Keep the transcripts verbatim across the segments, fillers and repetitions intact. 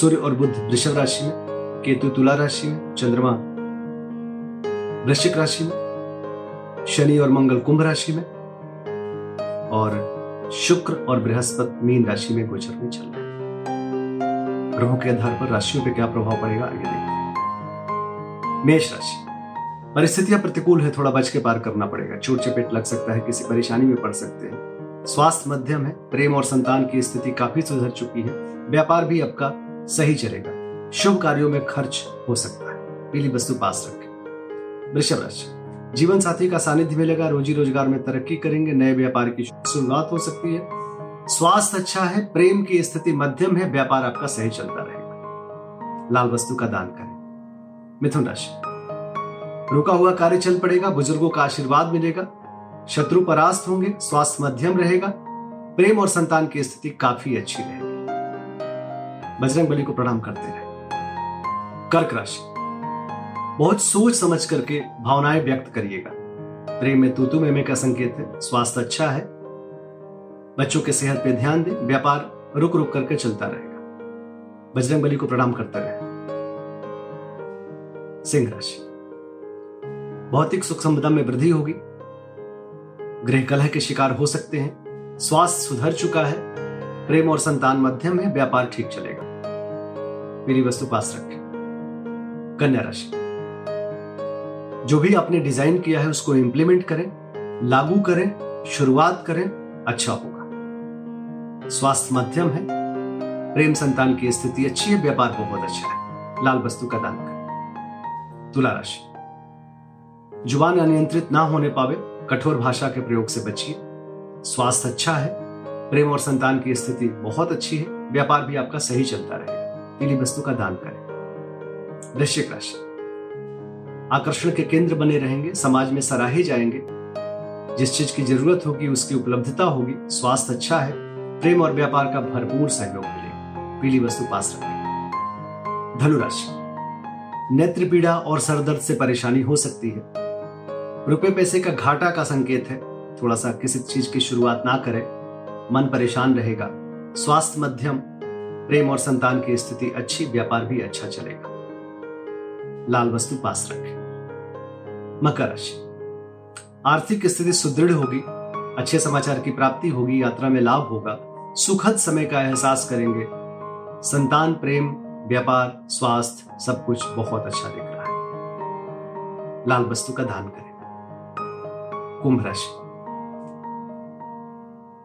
सूर्य और बुध वृषभ राशि में, केतु तुला राशि में, चंद्रमा वृश्चिक राशि में, शनि और मंगल कुंभ राशि में और शुक्र और बृहस्पति मीन राशि में गोचर में चल रहे हैं। ग्रहों के आधार पर राशियों पे क्या प्रभाव पड़ेगा आगे देखते हैं। मेष राशि, परिस्थितियां प्रतिकूल है, थोड़ा बच के पार करना पड़ेगा। चोट चपेट लग सकता है, किसी परेशानी में पड़ सकते हैं। स्वास्थ्य मध्यम है। प्रेम और संतान की स्थिति काफी सुधर चुकी है। व्यापार भी आपका सही चलेगा। शुभ कार्यों में खर्च हो सकता है। पीली वस्तु पास रखें। वृषभ राशि, जीवन साथी का सानिध्य मिलेगा। रोजी रोजगार में तरक्की करेंगे। नए व्यापार की शुरुआत हो सकती है। स्वास्थ्य अच्छा है। प्रेम की स्थिति मध्यम है। व्यापार आपका सही चलता रहेगा। लाल वस्तु का दान करें। मिथुन राशि, रुका हुआ कार्य चल पड़ेगा। बुजुर्गों का आशीर्वाद मिलेगा। शत्रु परास्त होंगे। स्वास्थ्य मध्यम रहेगा। प्रेम और संतान की स्थिति काफी अच्छी रहेगी। बजरंग बली को प्रणाम करते रहें। कर्क राशि, बहुत सोच समझ करके भावनाएं व्यक्त करिएगा। प्रेम में तूतू में में का संकेत है। स्वास्थ्य अच्छा है। बच्चों के सेहत पे ध्यान दें। व्यापार रुक रुक करके चलता रहेगा। बजरंग बली को प्रणाम करते रहें। सिंह राशि, भौतिक सुख संपदा में वृद्धि होगी। गृह कलह के शिकार हो सकते हैं। स्वास्थ्य सुधर चुका है। प्रेम और संतान मध्यम है। व्यापार ठीक चलेगा। पीली वस्तु पास रखें। कन्या राशि, जो भी आपने डिजाइन किया है उसको इंप्लीमेंट करें, लागू करें, शुरुआत करें, अच्छा होगा। स्वास्थ्य मध्यम है। प्रेम संतान की स्थिति अच्छी है। व्यापार बहुत अच्छा है। लाल वस्तु का दान करें। तुला राशि, जुबान अनियंत्रित ना होने पावे। कठोर भाषा के प्रयोग से बचिए। स्वास्थ्य अच्छा है। प्रेम और संतान की स्थिति बहुत अच्छी है। व्यापार भी आपका सही चलता रहेगा। पीली वस्तु का दान करें। वृश्चिक राशि, आकर्षण के केंद्र बने रहेंगे। समाज में सराहे जाएंगे। जिस चीज की जरूरत होगी उसकी उपलब्धता होगी। स्वास्थ्य अच्छा है। प्रेम और व्यापार का भरपूर सहयोग मिलेगा। पीली वस्तु पास रखें। धनु राशि, नेत्र पीड़ा और सरदर्द से परेशानी हो सकती है। रुपए पैसे का घाटा का संकेत है। थोड़ा सा किसी चीज की शुरुआत ना करें। मन परेशान रहेगा। स्वास्थ्य मध्यम, प्रेम और संतान की स्थिति अच्छी, व्यापार भी अच्छा चलेगा। लाल वस्तु पास रखें। मकर राशि, आर्थिक स्थिति सुदृढ़ होगी। अच्छे समाचार की प्राप्ति होगी। यात्रा में लाभ होगा। सुखद समय का एहसास करेंगे। संतान, प्रेम, व्यापार, स्वास्थ्य सब कुछ बहुत अच्छा दिख रहा है। लाल वस्तु का दान करें। कुंभ राशि,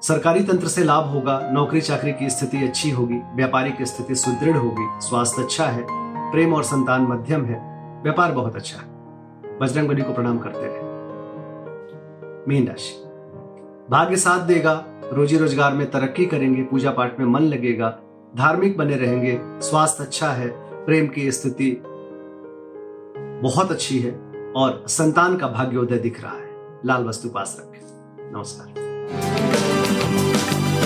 सरकारी तंत्र से लाभ होगा। नौकरी चाकरी की स्थिति अच्छी होगी। व्यापारिक स्थिति सुदृढ़ होगी। स्वास्थ्य अच्छा है। प्रेम और संतान मध्यम है। व्यापार बहुत अच्छा है। बजरंग बली को प्रणाम करते रहें। मीन राशि, भाग्य साथ देगा। रोजी रोजगार में तरक्की करेंगे। पूजा पाठ में मन लगेगा। धार्मिक बने रहेंगे। स्वास्थ्य अच्छा है। प्रेम की स्थिति बहुत अच्छी है और संतान का भाग्योदय दिख रहा है। लाल वस्तु पास रखें। नमस्कार।